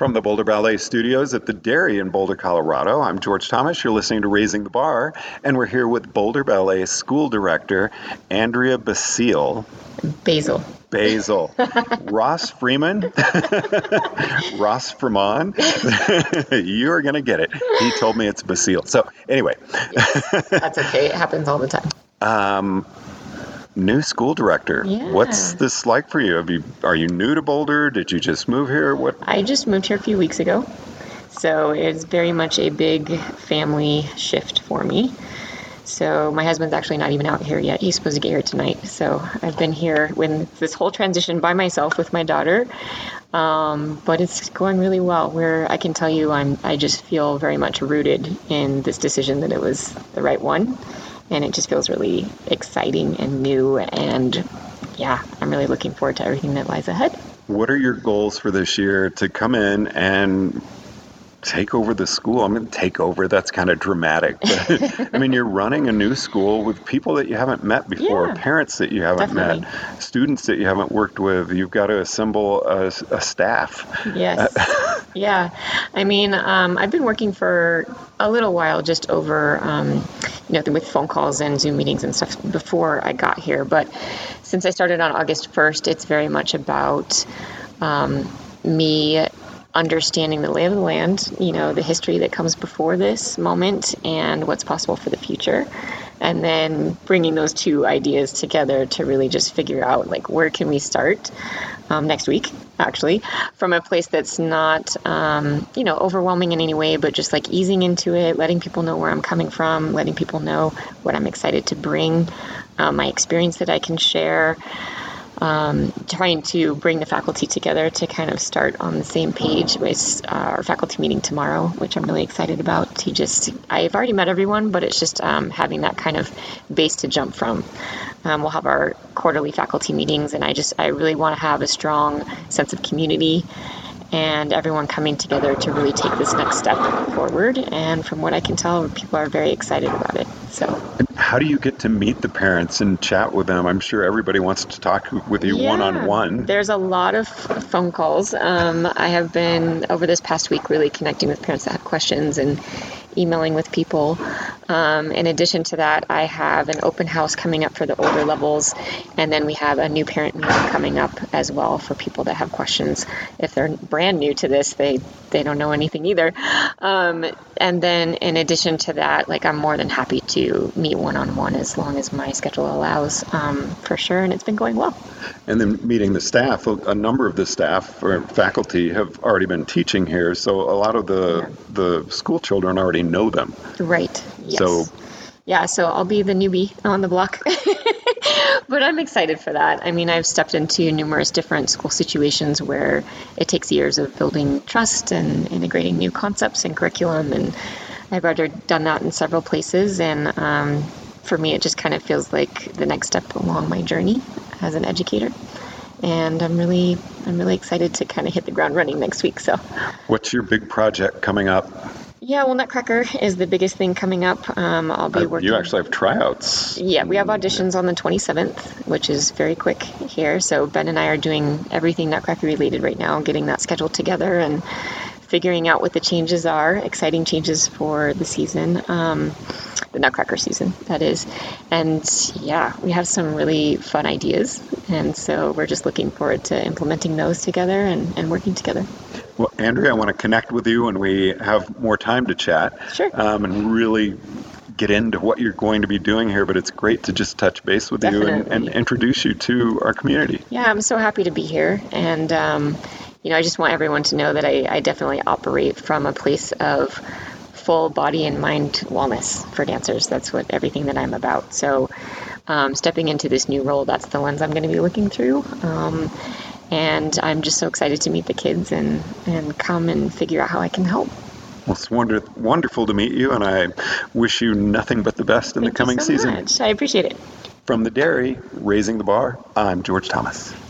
From the Boulder Ballet Studios at the Dairy in Boulder, Colorado, I'm George Thomas. You're listening to Raising the Bar, and we're here with Boulder Ballet School Director Andrea Basile. Basile. Ross Freeman. Ross Freeman. You're going to get it. He told me it's Basile. So anyway. Yes, that's okay. It happens all the time. New school director. Yeah. What's this like for you? Are you new to Boulder? Did you just move here? What? I just moved here a few weeks ago. So it's very much a big family shift for me. So my husband's actually not even out here yet. He's supposed to get here tonight. So I've been here with this whole transition by myself with my daughter. But it's going really well, where I can tell you I just feel very much rooted in this decision that it was the right one. And it just feels really exciting and new. And yeah, I'm really looking forward to everything that lies ahead. What are your goals for this year to come in and take over the school? I mean, take over, that's kind of dramatic. But, I mean, you're running a new school with people that you haven't met before, yeah, parents that you haven't met, students that you haven't worked with. You've got to assemble a staff. Yes. Yeah. I mean, I've been working for a little while just over, with phone calls and Zoom meetings and stuff before I got here. But since I started on August 1st, it's very much about me understanding the lay of the land, the history that comes before this moment and what's possible for the future. And then bringing those two ideas together to really just figure out, where can we start next week, actually, from a place that's not, overwhelming in any way, but just, easing into it, letting people know where I'm coming from, letting people know what I'm excited to bring, my experience that I can share, trying to bring the faculty together to kind of start on the same page with our faculty meeting tomorrow, which I'm really excited about. I've already met everyone, but it's just having that kind of base to jump from. We'll have our quarterly faculty meetings, and I really want to have a strong sense of community and everyone coming together to really take this next step forward. And from what I can tell, people are very excited about it. So, how do you get to meet the parents and chat with them? I'm sure everybody wants to talk with you one-on-one. There's a lot of phone calls. I have been, over this past week, really connecting with parents that have questions and emailing with people. In addition to that, I have an open house coming up for the older levels, and then we have a new parent meeting coming up as well for people that have questions. If they're brand new to this, they don't know anything either. And then in addition to that, I'm more than happy to meet one-on-one as long as my schedule allows, for sure, and it's been going well. And then meeting the staff, a number of the staff or faculty have already been teaching here, so a lot of the school children already know them. Right. Yes. So I'll be the newbie on the block. But I'm excited for that. I mean, I've stepped into numerous different school situations where it takes years of building trust and integrating new concepts and curriculum, and I've already done that in several places, and for me it just kind of feels like the next step along my journey as an educator. And I'm really excited to kind of hit the ground running next week. So what's your big project coming up? Yeah, well, Nutcracker is the biggest thing coming up. I'll be working. You actually have tryouts. Yeah, we have auditions on the 27th, which is very quick here. So Ben and I are doing everything Nutcracker related right now, getting that scheduled together and figuring out what the changes are, exciting changes for the season, the Nutcracker season, that is. And yeah, we have some really fun ideas. And so we're just looking forward to implementing those together and working together. Well, Andrea, I want to connect with you when we have more time to chat. Sure. And really get into what you're going to be doing here, but it's great to just touch base with you and introduce you to our community. Yeah, I'm so happy to be here. And, I just want everyone to know that I definitely operate from a place of full body and mind wellness for dancers. That's what everything that I'm about. So stepping into this new role, that's the lens I'm going to be looking through. And I'm just so excited to meet the kids and come and figure out how I can help. Well, it's wonderful to meet you, and I wish you nothing but the best in the coming season. Thank you so much. I appreciate it. From the Dairy, Raising the Bar, I'm George Thomas.